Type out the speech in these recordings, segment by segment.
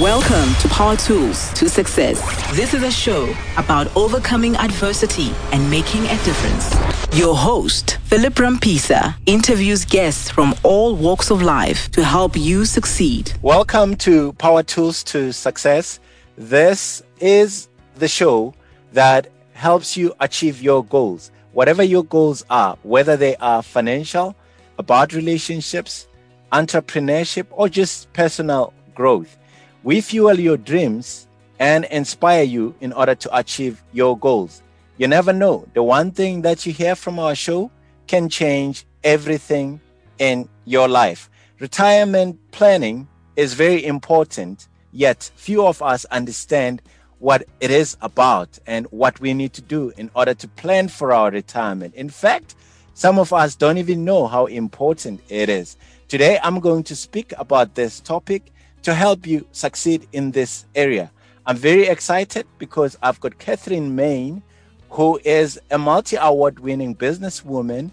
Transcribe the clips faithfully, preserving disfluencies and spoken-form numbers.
Welcome to Power Tools to Success. This is a show about overcoming adversity and making a difference. Your host, Philip Rampisa, interviews guests from all walks of life to help you succeed. Welcome to Power Tools to Success. This is the show that helps you achieve your goals. Whatever your goals are, whether they are financial, about relationships, entrepreneurship, or just personal growth. We fuel your dreams and inspire you in order to achieve your goals. You never know. The one thing that you hear from our show can change everything in your life. Retirement planning is very important, yet few of us understand what it is about and what we need to do in order to plan for our retirement. In fact, some of us don't even know how important it is. Today, I'm going to speak about this topic to help you succeed in this area. I'm very excited because I've got Catherine Main, who is a multi-award-winning businesswoman,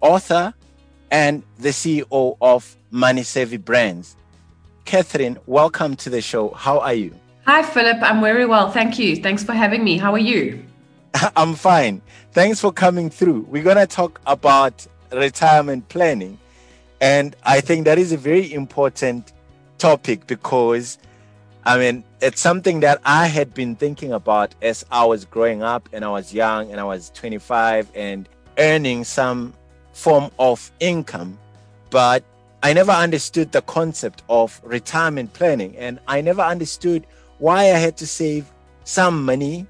author, and the C E O of Money Savvy Brands. Catherine, welcome to the show. How are you? Hi, Philip. I'm very well. Thank you. Thanks for having me. How are you? I'm fine. Thanks for coming through. We're going to talk about retirement planning. And I think that is a very important topic because, I mean, it's something that I had been thinking about as I was growing up and I was young and I was twenty-five and earning some form of income. But I never understood the concept of retirement planning, and I never understood why I had to save some money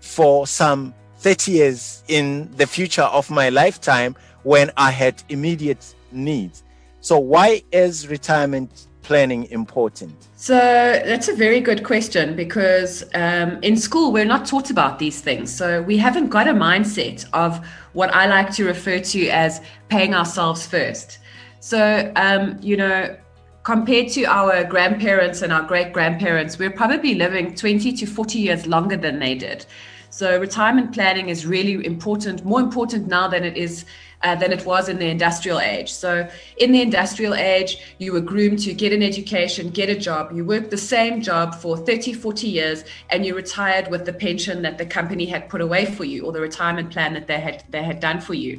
for some thirty years in the future of my lifetime when I had immediate needs. So why is retirement planning important? So that's a very good question because um, in school, we're not taught about these things. So we haven't got a mindset of what I like to refer to as paying ourselves first. So, um, you know, compared to our grandparents and our great-grandparents, we're probably living twenty to forty years longer than they did. So retirement planning is really important, more important now than it is Uh, than it was in the industrial age. So in the industrial age, you were groomed to get an education, get a job. You worked the same job for thirty, forty years, and you retired with the pension that the company had put away for you, or the retirement plan that they had they had done for you.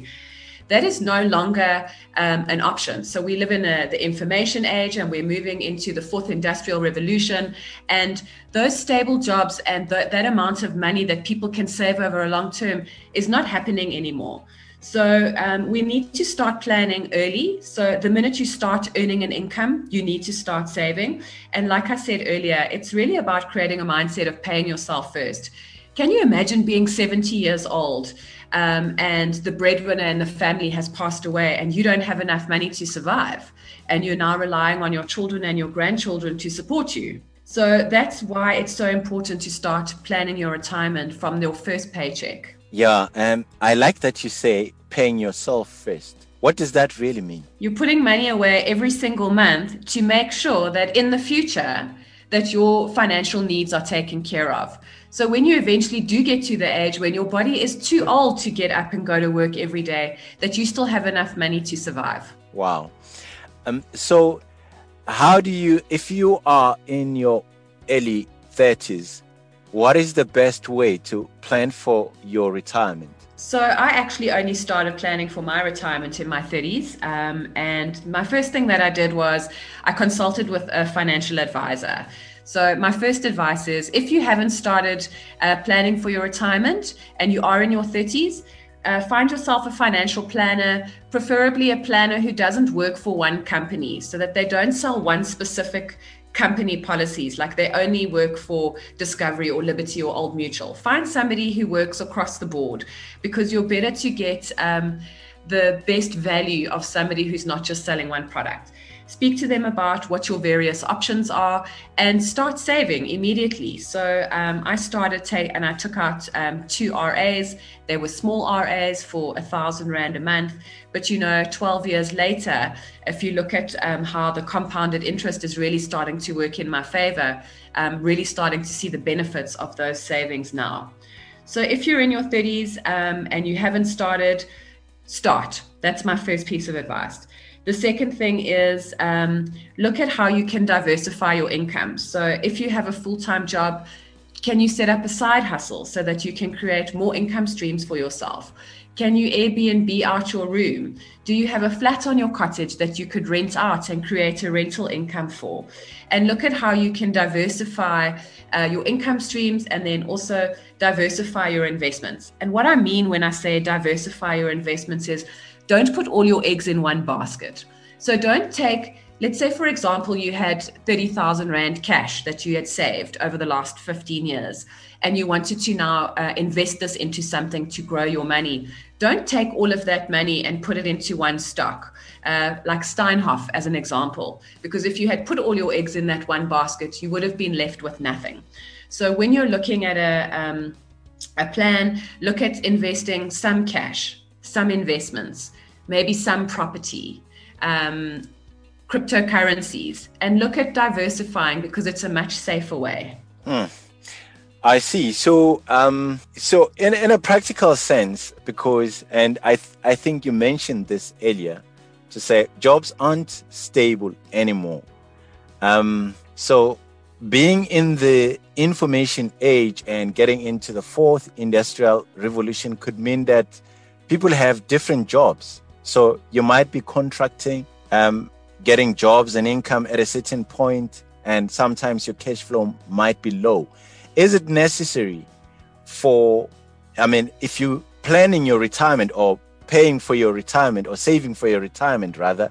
That is no longer um, an option. So we live in a, the information age, and we're moving into the fourth industrial revolution. And those stable jobs and the, that amount of money that people can save over a long term is not happening anymore. So um, we need to start planning early. So the minute you start earning an income, you need to start saving. And like I said earlier, it's really about creating a mindset of paying yourself first. Can you imagine being seventy years old um, and the breadwinner in the family has passed away and you don't have enough money to survive, and you're now relying on your children and your grandchildren to support you? So that's why it's so important to start planning your retirement from your first paycheck. Yeah, um, I like that you say paying yourself first. What does that really mean? You're putting money away every single month to make sure that in the future that your financial needs are taken care of. So when you eventually do get to the age when your body is too old to get up and go to work every day, that you still have enough money to survive. Wow. Um, so how do you, if you are in your early thirties, what is the best way to plan for your retirement? So I actually only started planning for my retirement in my thirties. Um, and my first thing that I did was I consulted with a financial advisor. So my first advice is if you haven't started uh, planning for your retirement and you are in your thirties, Uh, find yourself a financial planner, preferably a planner who doesn't work for one company, so that they don't sell one specific company policies, like they only work for Discovery or Liberty or Old Mutual. Find somebody who works across the board, because you're better to get um, the best value of somebody who's not just selling one product. Speak to them about what your various options are and start saving immediately. So um, I started take, and I took out um, two R As. They were small R As for a thousand rand a month. But, you know, twelve years later, if you look at um, how the compounded interest is really starting to work in my favor, I'm really starting to see the benefits of those savings now. So if you're in your thirties um, and you haven't started, start. That's my first piece of advice. The second thing is um, look at how you can diversify your income. So if you have a full-time job, can you set up a side hustle so that you can create more income streams for yourself? Can you Airbnb out your room? Do you have a flat on your cottage that you could rent out and create a rental income for? And look at how you can diversify uh, your income streams, and then also diversify your investments. And what I mean when I say diversify your investments is don't put all your eggs in one basket. So don't take, let's say, for example, you had thirty thousand rand cash that you had saved over the last fifteen years, and you wanted to now uh, invest this into something to grow your money. Don't take all of that money and put it into one stock, uh, like Steinhoff as an example, because if you had put all your eggs in that one basket, you would have been left with nothing. So when you're looking at a, um, a plan, look at investing some cash, some investments, maybe some property, um, cryptocurrencies, and look at diversifying because it's a much safer way. Mm, I see. So, um, so in, in a practical sense, because, and I, th- I think you mentioned this earlier, to say jobs aren't stable anymore. Um, so being in the information age and getting into the fourth industrial revolution could mean that people have different jobs. So you might be contracting, um, getting jobs and income at a certain point, and sometimes your cash flow might be low. Is it necessary for, I mean, if you planning your retirement or paying for your retirement or saving for your retirement rather,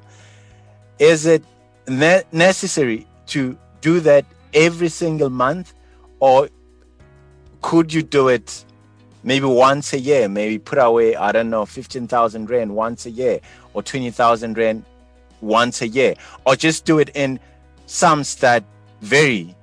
is it ne- necessary to do that every single month, or could you do it maybe once a year, maybe put away, I don't know, fifteen thousand rand once a year or twenty thousand rand once a year, or just do it in sums that vary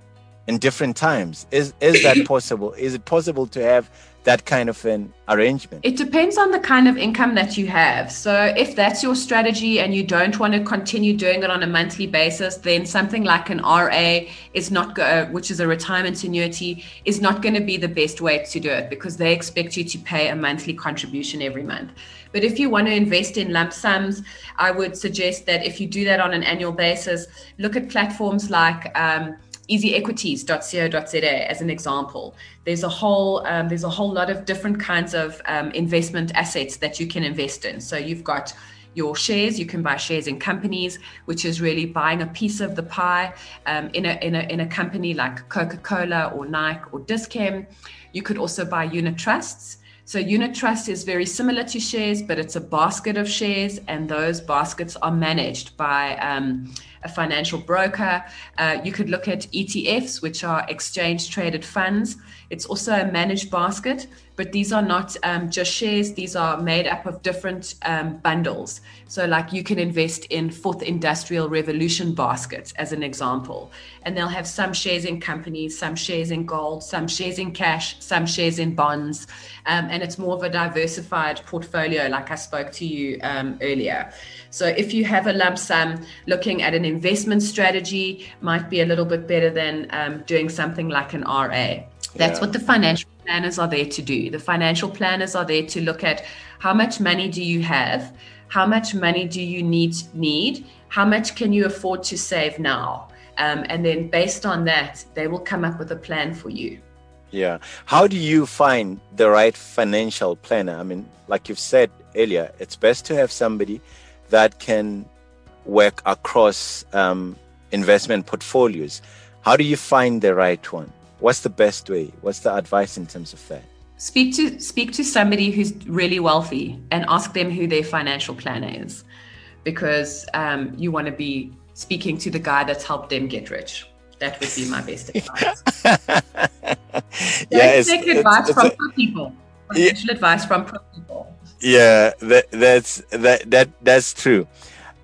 in different times? Is is that possible? Is it possible to have that kind of an arrangement? It depends on the kind of income that you have. So if that's your strategy and you don't want to continue doing it on a monthly basis, then something like an R A is not, go, which is a retirement annuity, is not going to be the best way to do it because they expect you to pay a monthly contribution every month. But if you want to invest in lump sums, I would suggest that if you do that on an annual basis, look at platforms like um, easy equities dot co dot za as an example. There's a whole um, there's a whole lot of different kinds of um, investment assets that you can invest in. So you've got your shares. You can buy shares in companies, which is really buying a piece of the pie um, in a in a in a company like Coca Cola or Nike or Dischem. You could also buy unit trusts. So unit trust is very similar to shares, but it's a basket of shares, and those baskets are managed by um, a financial broker. Uh, you could look at E T Fs, which are exchange traded funds. It's also a managed basket, but these are not um, just shares. These are made up of different um, bundles. So like you can invest in Fourth Industrial Revolution baskets as an example, and they'll have some shares in companies, some shares in gold, some shares in cash, some shares in bonds. Um, and it's more of a diversified portfolio like I spoke to you um, earlier. So if you have a lump sum, looking at an investment strategy might be a little bit better than um, doing something like an R A. That's yeah. what the financial planners are there to do. The financial planners are there to look at how much money do you have? How much money do you need? need? How much can you afford to save now? Um, and then based on that, they will come up with a plan for you. Yeah. How do you find the right financial planner? I mean, like you've said earlier, it's best to have somebody that can work across um, investment portfolios. How do you find the right one? What's the best way? What's the advice in terms of that? Speak to speak to somebody who's really wealthy and ask them who their financial planner is, because um, you want to be speaking to the guy that's helped them get rich. That would be my best advice. Don't yeah, take advice it's, it's, from it's, poor people. Financial yeah, advice from poor people. Yeah, that, that's that that that's true.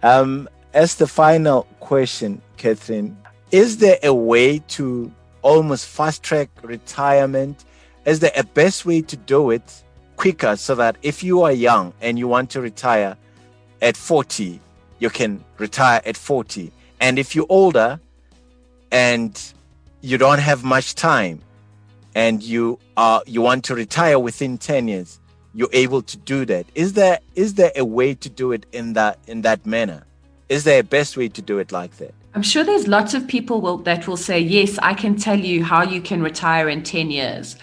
Um, as the final question, Catherine, is there a way to almost fast track retirement? Is there a best way to do it quicker so that if you are young and you want to retire at forty, you can retire at forty? And if you're older and you don't have much time and you are you want to retire within ten years, you're able to do that. Is there is there a way to do it in that in that manner? Is there a best way to do it like that? I'm sure there's lots of people will, that will say, yes, I can tell you how you can retire in ten years.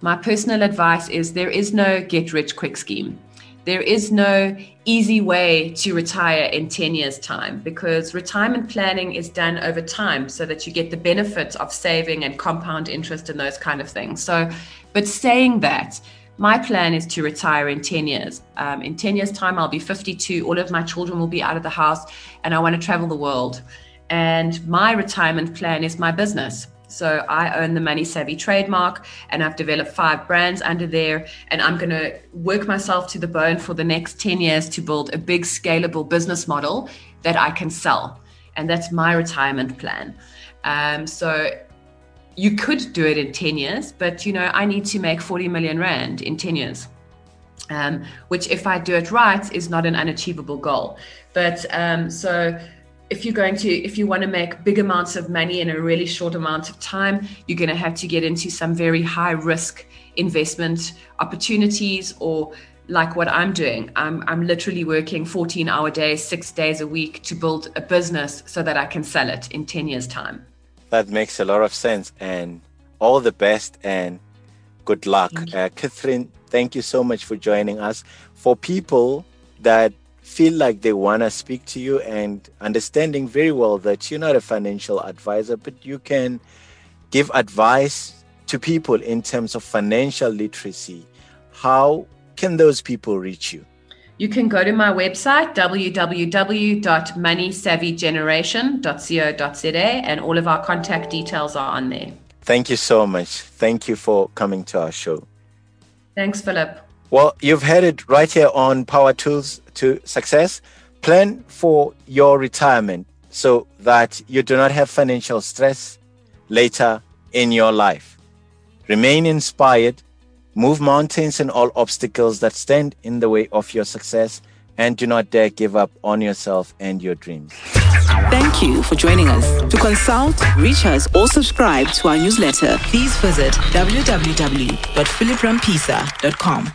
My personal advice is there is no get rich quick scheme. There is no easy way to retire in ten years time, because retirement planning is done over time so that you get the benefits of saving and compound interest and those kind of things. So, but saying that, my plan is to retire in ten years. Um, in ten years time, I'll be fifty-two. All of my children will be out of the house and I want to travel the world. And my retirement plan is my business. So I own the Money Savvy trademark and I've developed five brands under there, and I'm going to work myself to the bone for the next ten years to build a big scalable business model that I can sell. And that's my retirement plan. Um, so you could do it in ten years, but you know, I need to make forty million rand in ten years. Um, which if I do it right is not an unachievable goal. But um, so If you're going to, if you want to make big amounts of money in a really short amount of time, you're going to have to get into some very high risk investment opportunities, or like what I'm doing. I'm, I'm literally working fourteen hour days, six days a week to build a business so that I can sell it in ten years time. That makes a lot of sense, and all the best and good luck. Uh, Catherine, thank you so much for joining us. For people that feel like they want to speak to you, and understanding very well that you're not a financial advisor, but you can give advice to people in terms of financial literacy, how can those people reach you? You can go to my website, w w w dot money savvy generation dot co dot z a, and all of our contact details are on there. Thank you so much. Thank you for coming to our show. Thanks, Philip. Well, you've heard it right here on Power Tools to Success. Plan for your retirement so that you do not have financial stress later in your life. Remain inspired, move mountains and all obstacles that stand in the way of your success, and do not dare give up on yourself and your dreams. Thank you for joining us. To consult, reach us, or subscribe to our newsletter, please visit w w w dot philip rampisa dot com.